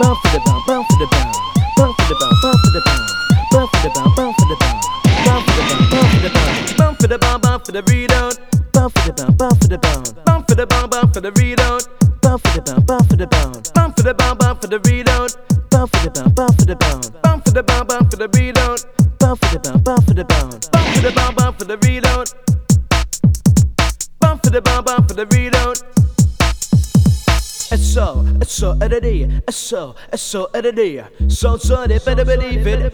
Bump for the bump, bump for the bump. Bump for the bump, bump for the bump. Bump for the bump, bump for the bump. Bump for the bump, bump for the bump. Bump for the bump, bump for the readout. Bump for the bump, bump for the bump. Bump for the bump, bump for the readout. Bump for the bump, bump for the bump. Bump for the bump, bump for the readout. Bump for the bump, bump for the bump. Bump for the bump, bump for the readout. Bump for the bump, bump for the bump. Bump for the bump, bump for the readout. Bump for the bump, bump for the readout. It's so eddy, it's so eddy. So they better believe it.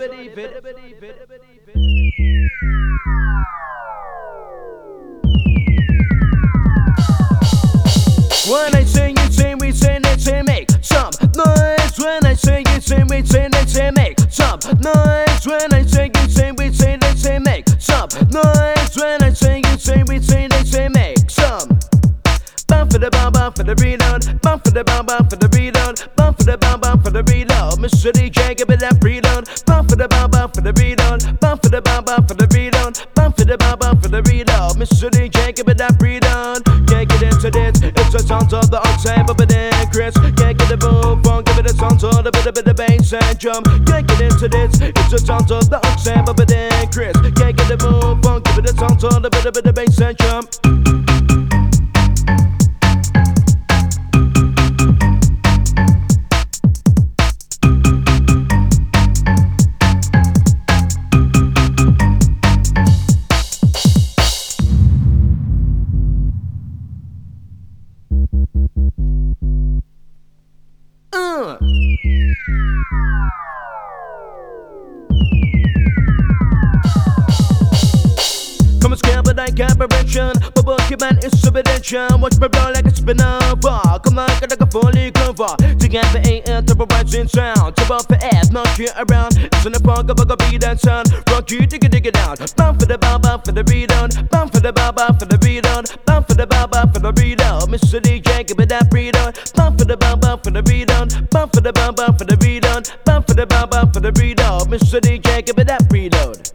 When I sing, you sing, we sing, they sing, make some noise. When I sing, you sing, we sing, they sing, make some noise. When I sing, you sing, we sing, they sing, make some noise. When I sing, you sing, we sing, they sing, make some. Bump for the bump for the reload. Bump for the bump for the reload. Bump for the bump for the reload. Mr. DJ, give me that reload. Bump for the bump for the reload. Bump for the bump for the reload. Bump for the bump for the reload. Mr. DJ, give me that reload. Can't get into this. It's the sounds of the octave, but then Chris can't get the boom boom. Give me the sounds of the bit of bass and drum. Can't get into this. It's the sounds of the octave, but then Chris can't get the boom boom. Give me the sounds of the bit of bass and drum. Man, it's subdivision. Watch me blow like a spinner. Come on, get like a fully clover. Together, ain't terrorizing sound. Tip off the ass, knock you around. It's in the fog, but I beat that sound. Rock you, dig it down. Bump for the bump for the readout. Bump for the bump for the readout. Bump for the bump for the readout. Mr. DJ, give me that readout. Bump for the bump for the readout. Bump for the bump for the readout. Bump for the bump for the readout. Mr. DJ, give me that readout.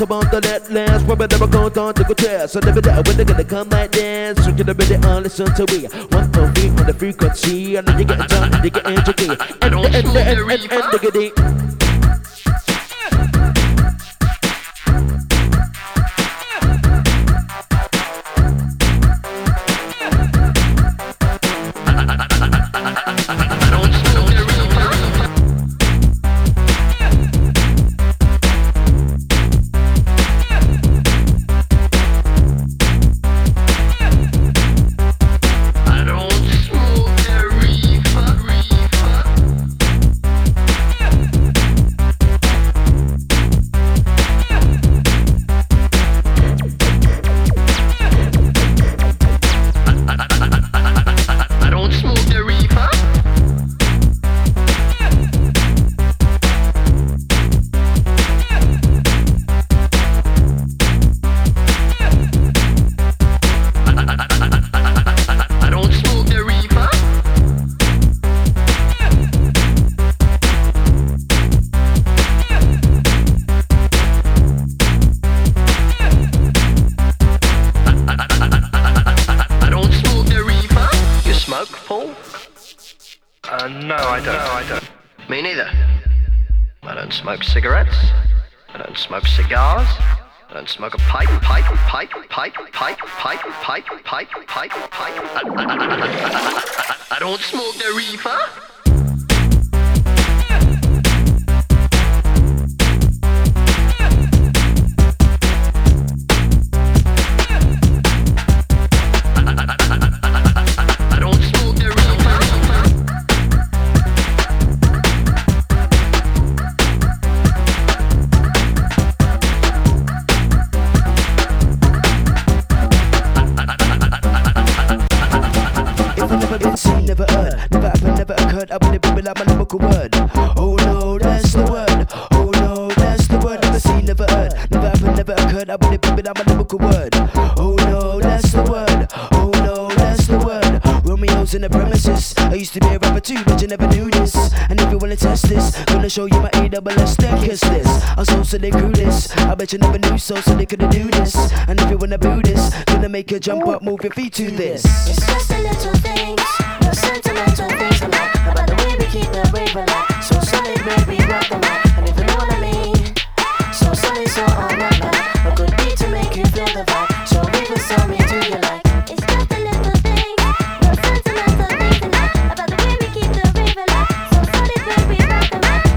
About the let last, but never go down to go test. So never that when they're gonna come like this. So you never did all listen to me. One more week on the frequency, and then you get down, and you get into me. And smoke a pipe. I don't smoke the reefer. Show you my AWS, then kiss this. I'm so they grew this. I bet you never knew so they couldn't do this. And if you wanna do this, gonna make you jump up, move your feet to this. It's just the little things, the sentimental things we like, about the way we keep the rave alive. So solid, we rock the night. And if you know what I mean, so solid, so all night. A good beat to make you feel the vibe. So we will sell me to your life. It's just the little things, the sentimental things we like, about the way we keep the rave alive. So solid, we rock the night.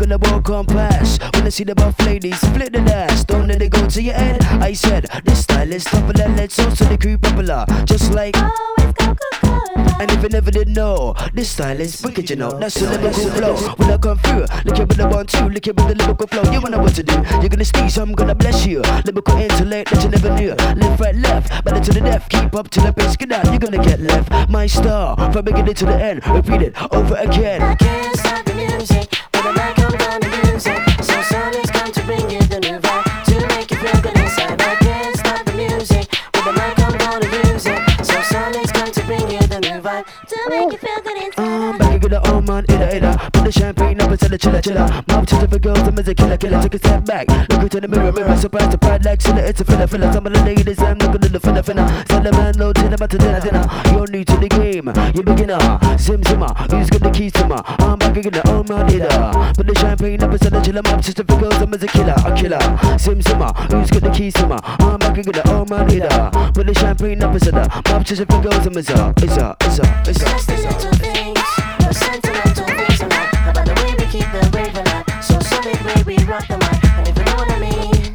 Gonna walk on past when I see the buff ladies split the dash. Don't let it go to your head. I said this style is popular, let's also the crew popular. Just like always Coca-Cola. And if you never did know, this style is wicked, you know. That's a lyrical flow. When I come through, look at what I want to, look at the lyrical flow. You wanna what to do? You're gonna sneeze, I'm gonna bless you. Lyrical intellect that you never knew. Left, right, left, battle to the death. Keep up till the bass get out. You're gonna get left. My star from beginning to the end. Repeat it over again. I can't stop the music. When the mic come down the music, so silence come to bring you the new vibe, to make you feel good inside. I can't stop the music. When the mic come down the music, so silence come to bring you the new vibe, to make you feel good inside. I'm back again, oh man, ida ida, put the champagne up inside. chiller, chiller, chiller. Mom chiller for girls, I'm as a killer, killer. Take a step back, look into the mirror, mirror. Surprise, surprise, like chiller, it's a filler, filler. Some of the ladies, I'm looking at the filler, filler. Send a man low, chin about to dinner, dinner. You're new to the game, you're beginner. Sim, simmer, who's got the keys to my? I'm back again, oh my dear. Put the champagne up instead of chiller, mom chiller for girls, I'm as a killer, a killer. Sim, simmer, who's got the keys to my? I'm back again, oh my dear. Put the champagne up instead of mom chiller for girls, I'm as a, it's a, it's a, it's a. Sentimental things, no sentimental things in life. About the way we keep the rave alive, so solid way we rock the mic. And if you know what I mean,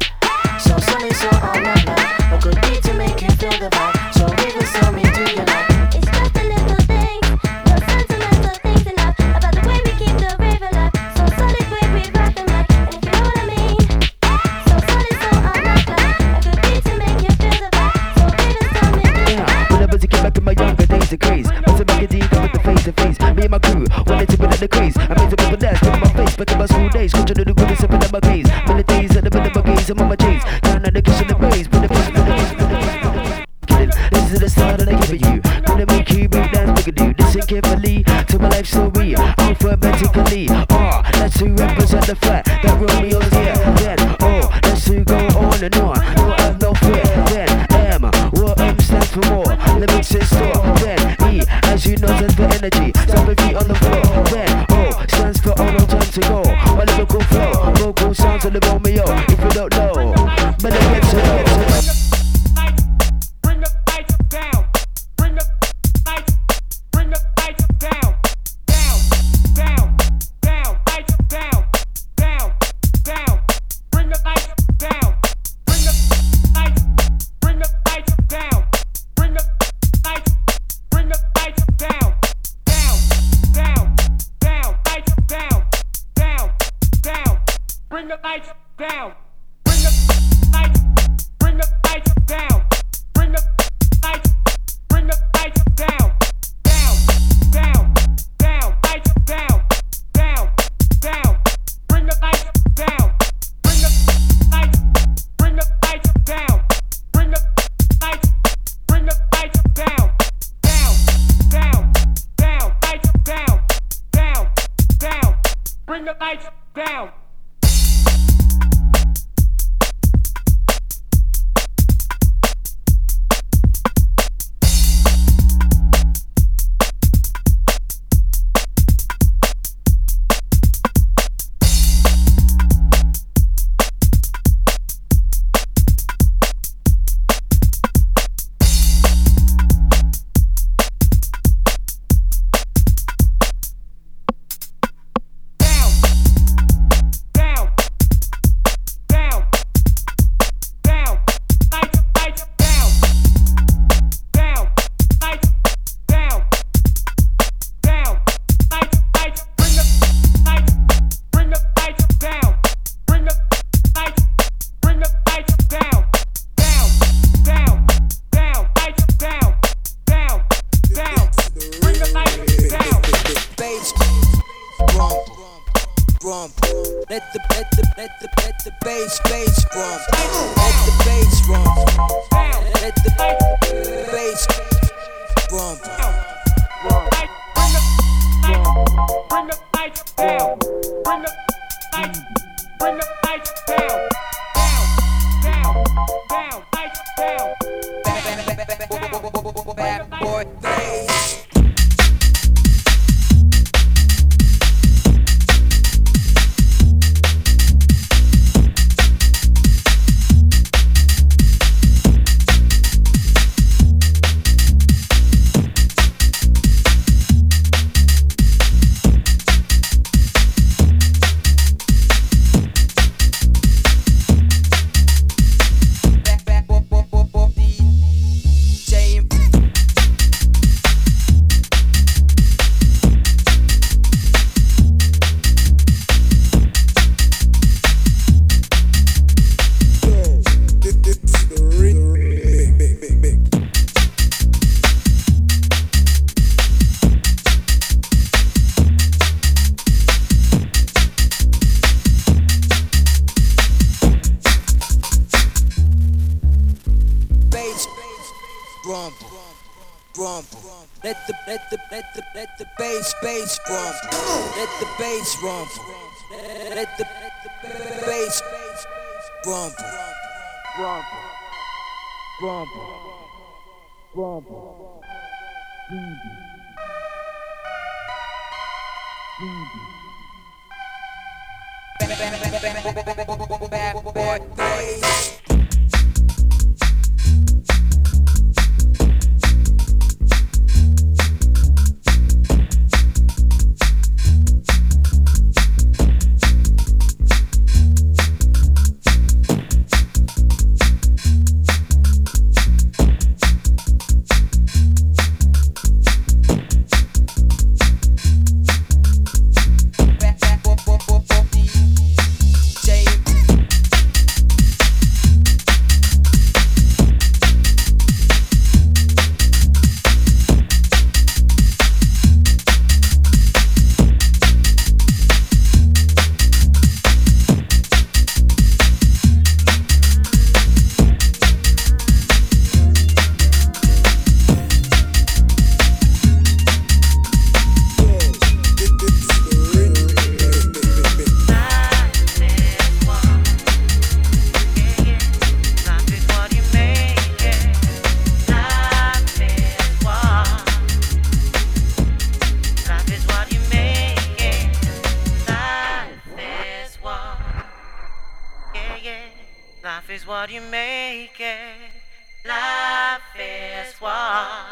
so solid, so on my mind. A good beat to make you feel the vibe, so rave and show me through your life. It's just a little thing, no sentimental things in life. About the way we keep the rave alive, so solid way we rock the mic. And if you know what I mean, so solid, so on my mind. A good beat to make you feel the vibe, so rave and show me through your life. Whenever you get back in my younger days, the craze. Face. Me and my crew, when they tip it at the craze. I made the people dance, look at my face. Back in my school days, control the good and sipping at my gaze. Many days at the middle of my gaze, I'm on my chase. Down at the kitchen, the rays. When the fish, when the this is the style that I give you. Gonna make you break down, look at you. Listen carefully to my life story, alphabetically. Oh, that's who represent the fact that Romeo's here. Then, oh, that's who go on and on. No, I have no fear. Then, M, what M stands for more. Let me sit store. Then, E, as you know, stands for energy. Stop your feet on the floor. Then, O, stands for all no time to go. My lyrical flow, vocal sounds of the Romeo. If you don't know, but I get to know. rumble. Let the bass rumble. Let the bass rumble. Let the bass rumble. Rumble. Rumble. Rumble. Bass. Life is what you make it. Life is what.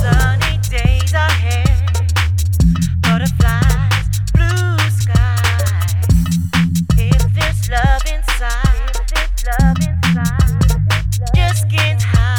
Sunny days ahead. Butterflies, blue skies. If there's love inside, just get high.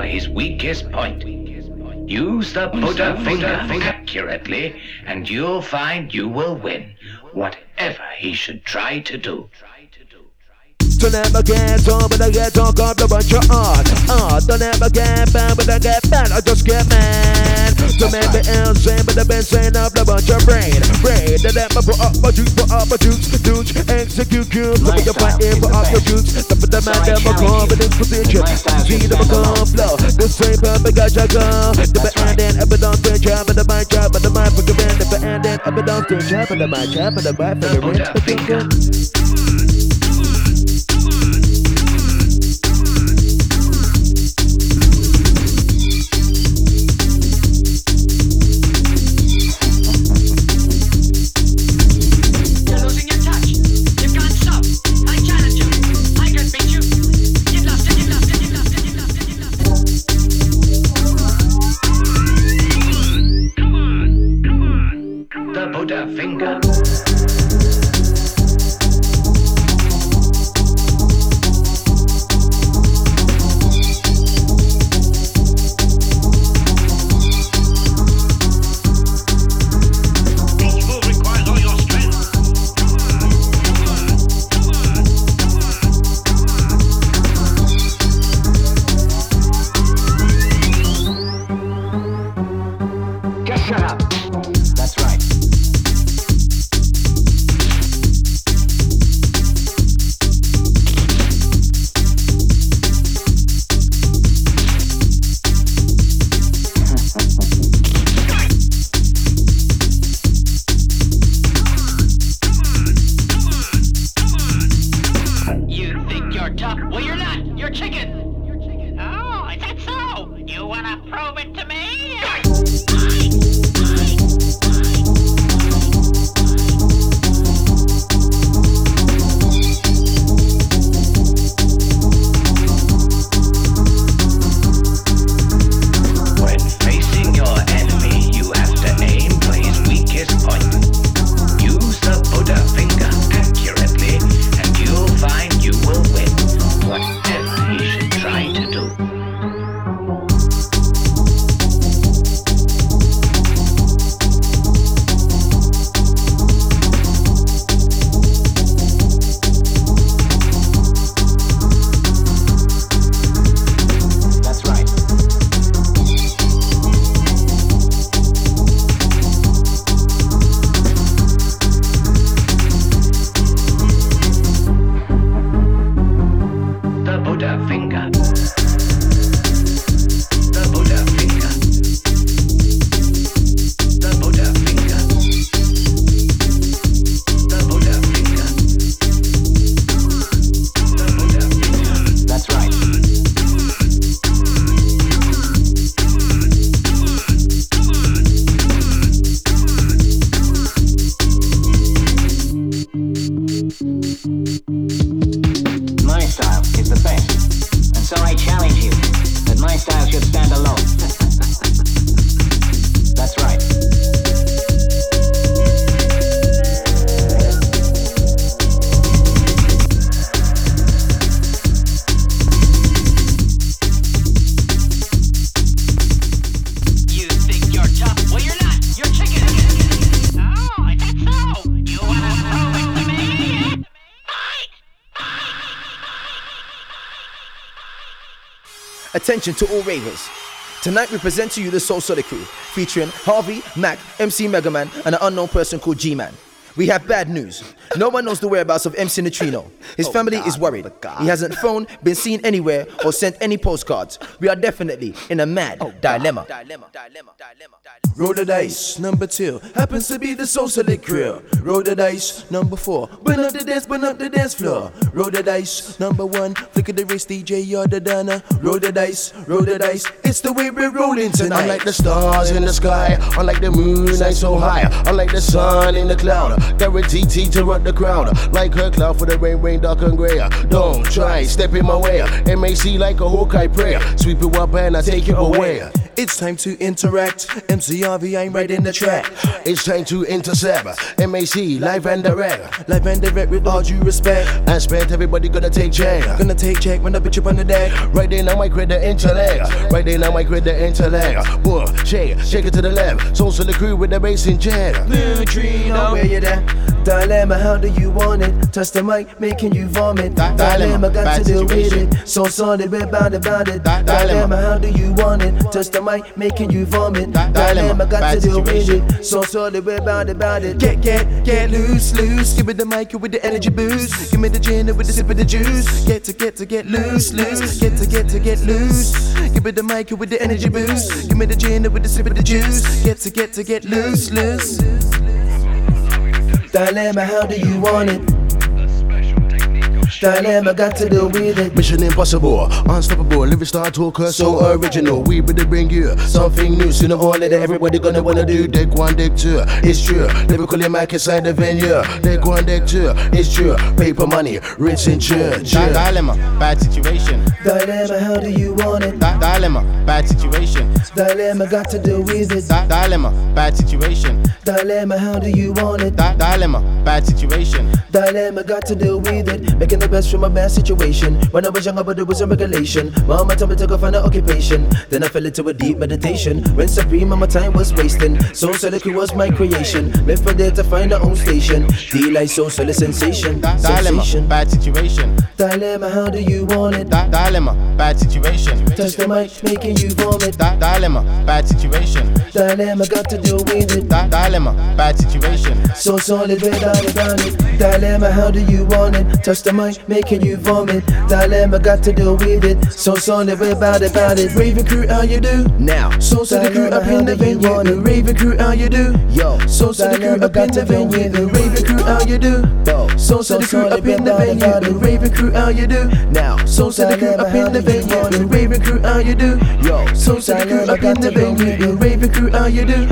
for his weakest point. Use the Buddha finger accurately, and you'll find you will win, whatever he should try to do. Don't ever get on, but I get on, God, the bunch of art. Don't ever get bad, but I get bad, I just get mad. Don't make me insane, but I've been saying up the bunch of brain. Don't ever put up a juice, dudes, execute you. Put your fight in, put up your juice. Don't put the man down, but confidence position. See the become flow, this ain't perfect, I shall go. Don't be ending, up and down, don't jump, but the mind jump, but the mind fucking bend. Don't be ending, up and down, don't jump, but the mind jump, but the mind fucking bend. The finger. Attention to all ravers. Tonight we present to you the Soul Solid Crew, featuring Harvey, Mac, MC Megaman, and an unknown person called G-Man. We have bad news. No one knows the whereabouts of MC Neutrino. His family is worried. He hasn't phoned, been seen anywhere, or sent any postcards. We are definitely in a mad dilemma. Roll the dice, number 2. Happens to be the Soul Solid Crew. Roll the dice, number 4. Burn up the dance floor. Roll the dice, number 1. Flick of the wrist, DJ, you're the donor. Roll the dice. It's the way we're rolling tonight. Unlike the stars in the sky, unlike the moon, I'm so high. Unlike the sun in the cloud, guaranteed to run the crowd. Like her cloud for the rain, dark and grey. Don't try, step in my way. MAC like a Hawkeye prayer. Sweep it up and I take it away. It's time to interact. MCRV, I'm right in the track. It's time to intercept. MAC, live and direct. Live and direct with all due respect. Aspect, everybody gonna take check. Gonna take check when I bitch up on the deck. Right there now I create the intellect. Right there now I create the intellect. Boy, shake it to the left. Souls to the crew with the bass and jam. Blue tree, now where you at? Dilemma, how do you want it? Touch the mic, making you vomit. Dilemma, got to deal with it. So solid, we're bound about it. Dilemma, how do you want it? Touch the mic, making you vomit. Dilemma, got to deal with it. So solid, we're bound about it. Get loose, loose. Give me the mic with the energy boost. Give me the gin with the sip of the juice. Get loose, loose. Get loose. Give me the mic with the energy boost. Give me the gin with the sip of the juice. Get loose, loose. Dilemma, how do you want it? Dilemma, got to deal with it. Mission impossible, unstoppable, living star talker, so original. We better bring you something new. Sooner or later, everybody gonna wanna do. Take one, take two, it's true. Lyrically, mic inside the venue. Take one, take two, it's true. Paper money, rich in church. Dilemma, bad situation. Dilemma, how do you want it? Dilemma, bad situation. Dilemma, got to deal with it. Dilemma, bad situation. Dilemma, how do you want it? Dilemma, bad situation. Dilemma, got to deal with it. Making the best from a bad situation. When I was younger, but there was a regulation. Mama told me to go find an occupation. Then I fell into a deep meditation. When supreme, and my time was wasting. Soul Soliloquy was my creation. Left for there to find our own station. Delight, soul, solid sensation. Dilemma, bad situation. Dilemma, how do you want it? Dilemma, bad situation. Touch the mic, making you vomit. Dilemma, bad situation. Dilemma, got to deal with it. Dilemma, bad situation. So solid, we're about it. Dilemma, how do you want it? Touch the mic, making you vomit. Dilemma, got to deal with it. So solid, we're about it. Raven crew, how you do? Now, so solid crew up in the venue. The Raven crew, how you do? Yo, so solid crew up in the venue. The Raven crew, how you do? So solid crew up in the venue. The Raven crew, how you do? Now, so solid crew up in the venue. The Raven crew, how you do? Yo, so solid crew up in the venue. The Raven crew, how you do?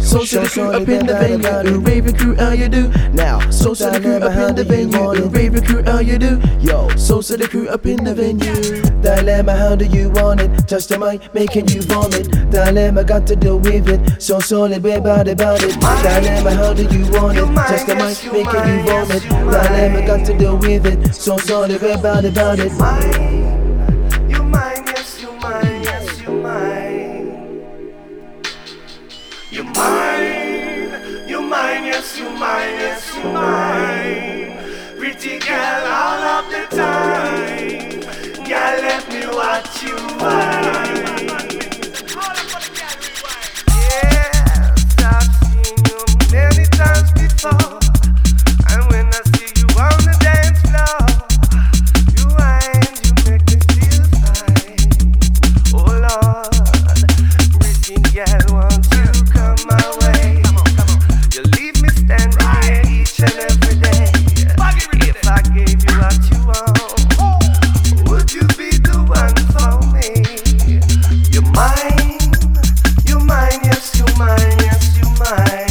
So solid crew up in the venue. The Raven crew, how you do? Now, so solid crew up in the venue. The Raven crew, how you do? Yo, so solid crew up in the venue. Dilemma, how do you want it? Touch the mic, making you vomit. Dilemma, got to deal with it. So solid, we're about it. Dilemma, how do you want it? Touch the mic, making you vomit. Dilemma, got to deal with it. So solid, we're about it. You mine, yes, you mine, yes, you mine. You mine, you mine, yes, you mine, yes, you mine. Pretty girl all of the time. Girl, let me watch you mine. Yes, I've seen you many times before. And when I see you on the dance floor, you whine, you make me feel fine. Oh Lord, pretty girl, won't you come my way? Come on, come on. You leave me standing here each and every day. If I gave you what you want, would you be the one for me? You're mine, you're mine, yes, you're mine, yes, you're mine.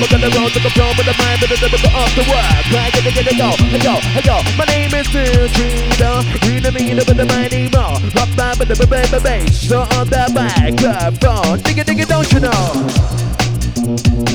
Never gonna roll to control, but the mind better never go off the work. Try to get it, go, hey yo, hey yo. My name is Zeus Reader. We don't need another mind anymore. Rock by the baby, so on the microphone. Dig it, don't you know?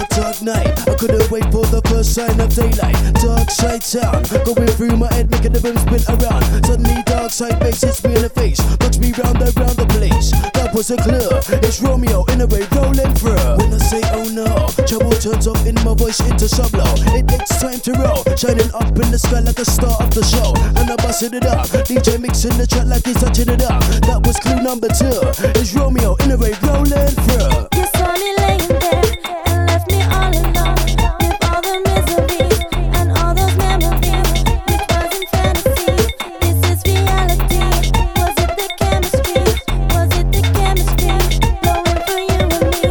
dark, dark night. I couldn't wait for the first sign of daylight. Dark side sound going through my head, making the room spin around. Suddenly dark side bass hits me in the face, knocks me round and round the place. That wasn't clear, it's Romeo in a way rolling through. When I say oh no, trouble turns up in my voice into sub-low. It's time to roll, shining up in the sky like a star of the show. And I busted it up, DJ mixing the track like he's touching it up. That was clue number 2, it's Romeo in a way rolling through. You saw me laying there and left me all alone with all the misery and all those memories. It wasn't fantasy, this is reality. Was it the chemistry? Was it the chemistry? Knowing for you and me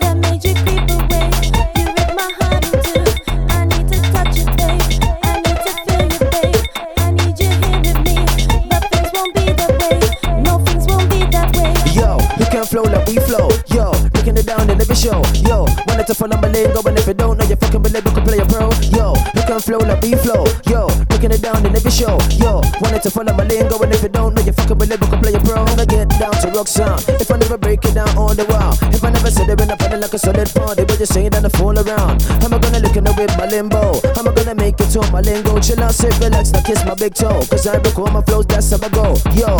that made you creep away. You ripped my heart in two. I need to touch you, babe. I need to feel you, babe. I need you here with me, but things won't be that way. No, things won't be that way. Yo, you can flow like we flow. Yo. Breaking it down in every show, yo. Wanted to follow my lingo, and if you don't know, you fucking believe you can play a pro, yo. You can flow like we flow, yo. Breaking it down in every show, yo. Wanted to follow my lingo, and if you don't know, you fucking believe you can play a pro. I get down to rock sound. If I never break it down on the wall, if I never sit there in a panel like a solid party, but you saying that I fool around. How am I gonna look in the whip my limbo? How am I gonna make it to my lingo? Chill out, sit, relax, now kiss my big toe, 'cause I record my flows, that's how I go, yo.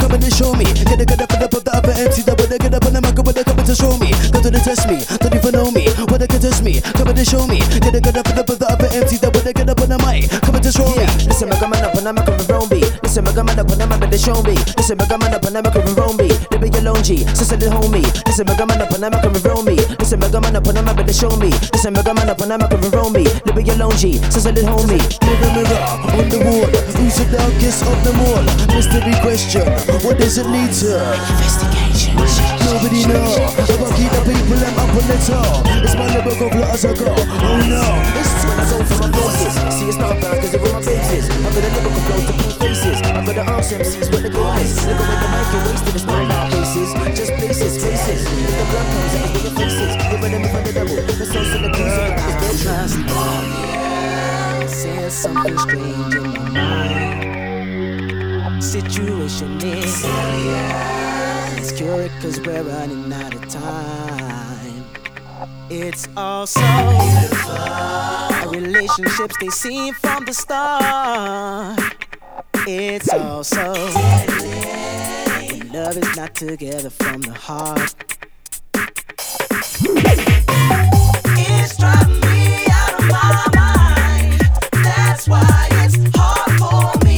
Come in and show me. Gotta get up and up of the upper MC. That when I get up on the mic, when I come in to show me. Come to the test me, don't even know me. When I can test me, come in and show me. Gotta get up and up of the upper MC. That when I get up on the mic, come in to show me. Listen, I got man up on the mic and roam me. Listen, I got man up on the mic and show me. Listen, I got man up on the mic and roam me. Let me alone, G. Sister, little homie. Listen, I got man up on the mic and roam me. Listen, I got man up on the mic and show me. Listen, I got man up on the mic and roam me. Let me alone, G. Sister, little homie. Mirror, mirror on the wall, who's the darkest of them all? Mystery question. What does it lead to? Investigation. Nobody knows. If I keep the people, I'm up on the top. It's my level of blood as I go. Oh no. This is when I go for my forces. See, it's not bad because they're all my faces. I've got a level of blood to pull faces. I've got to ask MCs when they go ice. Look away the mic, you're wasted. It's not about faces, just places, faces. If the blood comes out, it's your faces. You're running behind the devil. The soul's in the closet. It's their trust. Says something strange in my mind. Situation is serious. Let's cure it 'cause we're running out of time. It's all so beautiful. Our relationships they seem from the start. It's all so deadly. When love is not together from the heart. It's driving me out of my mind. That's why it's hard for me.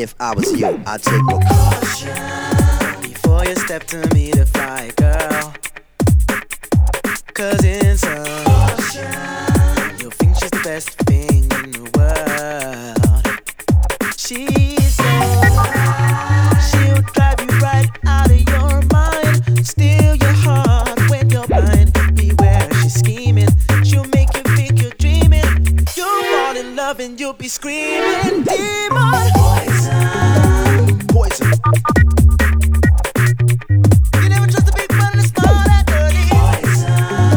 If I was you, I'd take a caution before you step to me to fight, girl. 'Cause in some caution, you'll think she's the best thing in the world. She's so she'll drive you right out of your mind, steal your heart when you're blind. Beware, she's scheming. She'll make you think you're dreaming. You'll fall in love and you'll be screaming, demon. Poison. You never trust a big man to smell that dirty poison.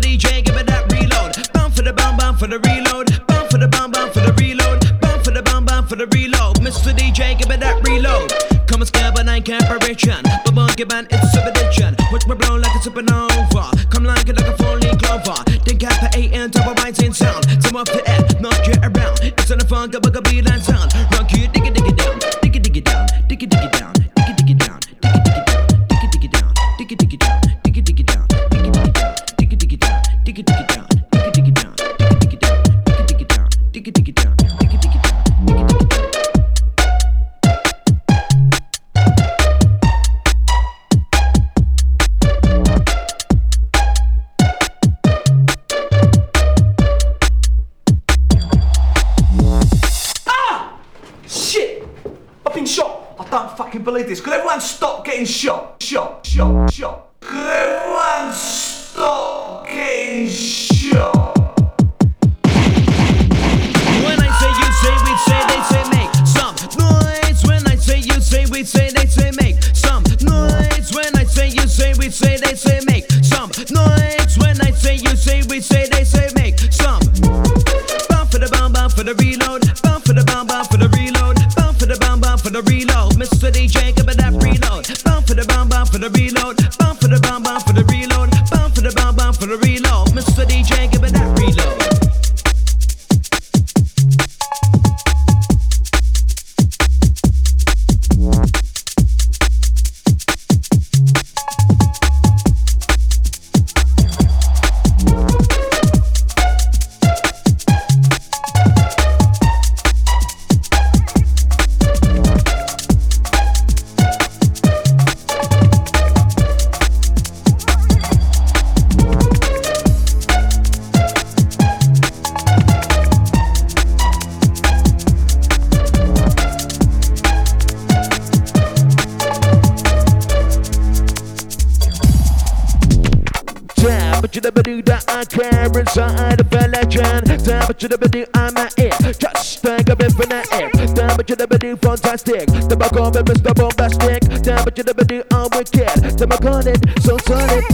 to DJ, give it that reload. Bound for the bound for the reload. Bound for the bound for the reload. Bound for the bound for the reload. Mr. DJ, give it that reload. Come and scare, but I ain't preparation. But won't give an it's a addiction. Watch me blow like a supernova. Come like it like a falling clover. Then cap at 8 and double rising sound. So up the end, knock you around. It's on the funk, but could be that sound. Rock you, dig it, dig it down. Dig it, dig it down. Dig it, dig it down. Believe this, could everyone stop getting shot? Could everyone stop getting shot? When I say you say, we say, they say make some noise. When I say you say, we say, they say make some noise. When I say you say, we say, they say make some noise. When I say you say, we say, they say make some. Bound for the bound for the reload. Bound for the bound for the reload. Bound for the bound for the reload. Mr. DJ, give it that reload. Bound for the bound for the reload. Bound for the bound for the reload. Bound for the bound for the reload. Mr. DJ, give it that reload. Inside of a legend, time but you never knew I'm at it. Just think of it for that it. Time but you never knew fantastic. The back of it is the bombastic. Time but you never knew I'm wicked. Time I got it, so solid.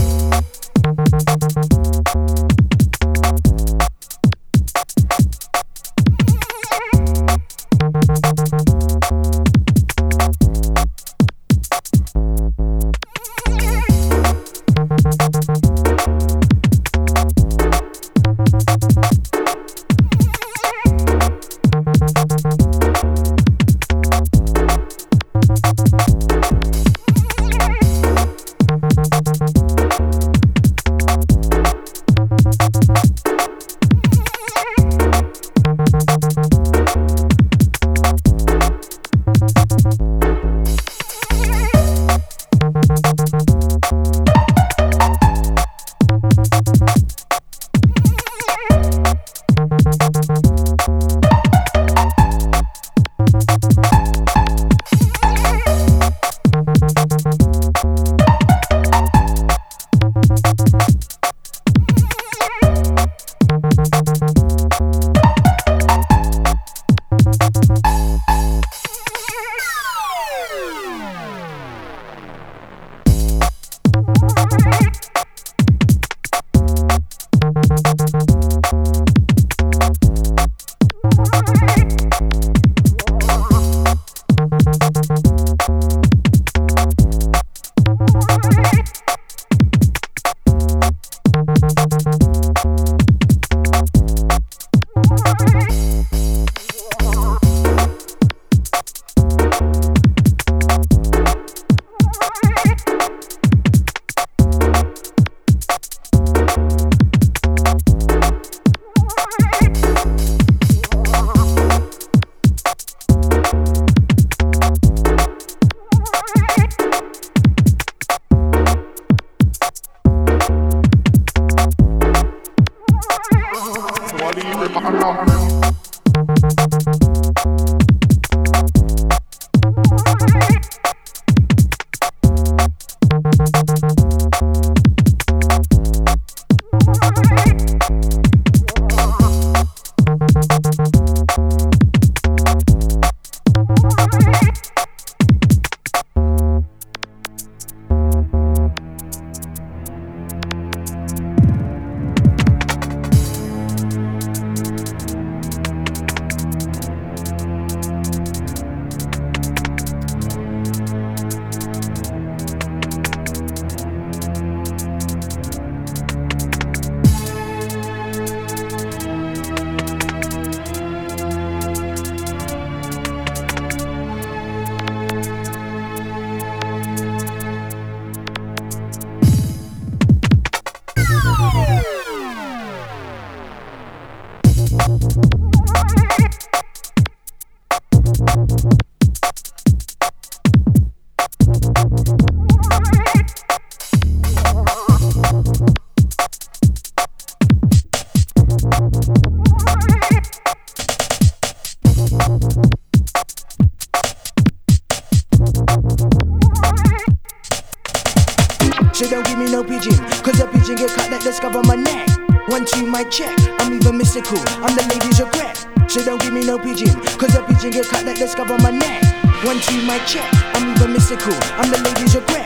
so don't give me no pigeon, cause a pigeon get cut like the scarf on my neck. One, two, might check, I'm even mystical, I'm the lady's regret. So don't give me no pigeon, cause a pigeon get cut like the scarf on my neck. One, two, might check, I'm even mystical, I'm the lady's regret.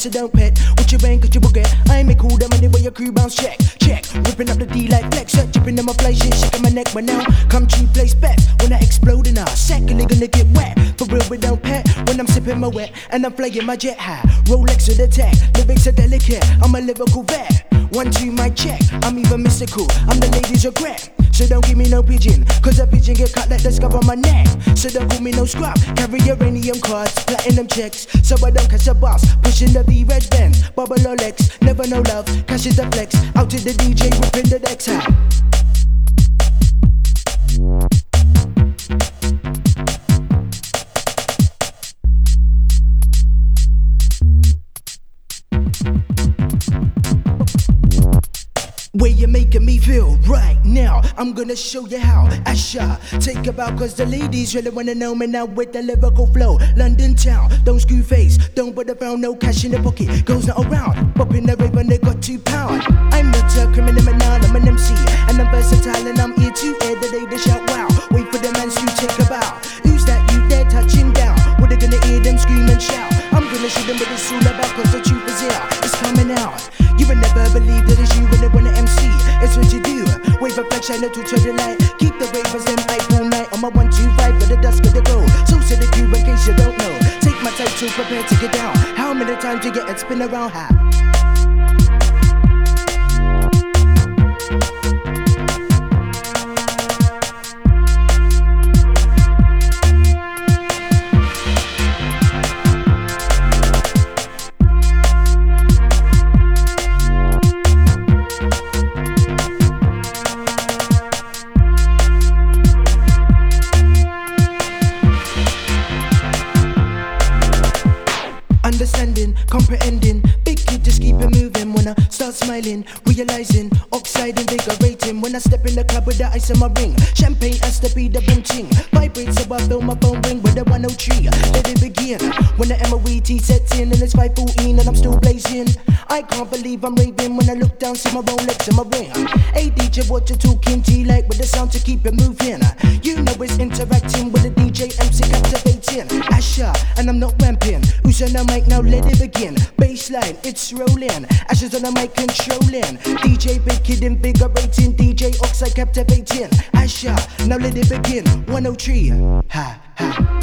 So don't pet what you bang, cause you will get. I ain't make all that money where your crew bounce. Check, check, ripping up the D like flex. Start chipping on my fly shit, shaking my neck. But now, come true, place bet. When I explode in a second, they gonna get wet. For real, we don't pet. When I'm sipping my wet, and I'm flying my jet high. Rolex with the tech, lyrics are delicate. I'm a lyrical vet. One, two, my check. I'm even mystical, I'm the lady's regret. So don't give me no pigeon, cause a pigeon get cut like the scarf on my neck. So don't give me no scrap, carry uranium cards, platinum checks. So I don't catch a boss, pushing the V-Red Benz, bubble Rolex, never no love, cash is the flex. Out to the DJ, ripping the decks high. Where you're making me feel right now, I'm gonna show you how. Asha, take a bow, cause the ladies really wanna know me now with the lyrical flow. London town, don't screw face, don't put around, no cash in the pocket, goes not around. Popping the rave when they got £2. I'm not a criminal, I'm an MC, and I'm versatile, and I'm here to air the ladies shout wow. Wait for the man to take a bow. Who's that you there touching down? Well, they gonna hear them scream and shout. I'm gonna show them what it's all about, cause the truth is here, it's coming out. You will never believe that it's you when they wanna MC. It's what you do. Wave a flag, shine a torch of the light. Keep the wavers and hype all night. On my 1, 2, 5, for the dusk of the glow. So said the crew in case you don't know. Take my time to prepare to get down. How many times you get and spin around high? Comprehending, big kid just keep it moving. When I start smiling, realizing, oxide invigorating. When I step in the club with the ice in my ring, champagne has to be the boom ching. Vibrate so I feel my phone ring with the 103. Let it begin. When the MOET sets in and it's 5:14 and I'm still blazing. I can't believe I'm raving when I look down, see my Rolex in my ring. Hey DJ, what you talking? T-Light with the sound to keep it moving. You know it's interacting with the DJ MC captivating. Asha, and I'm not ramping. Who's on the mic now? Let it begin. Bassline, it's rolling. Ashes on the mic controlling. DJ Big Kid invigorating. DJ Oxide captivating. Asha, now let it begin. 103. Ha ha.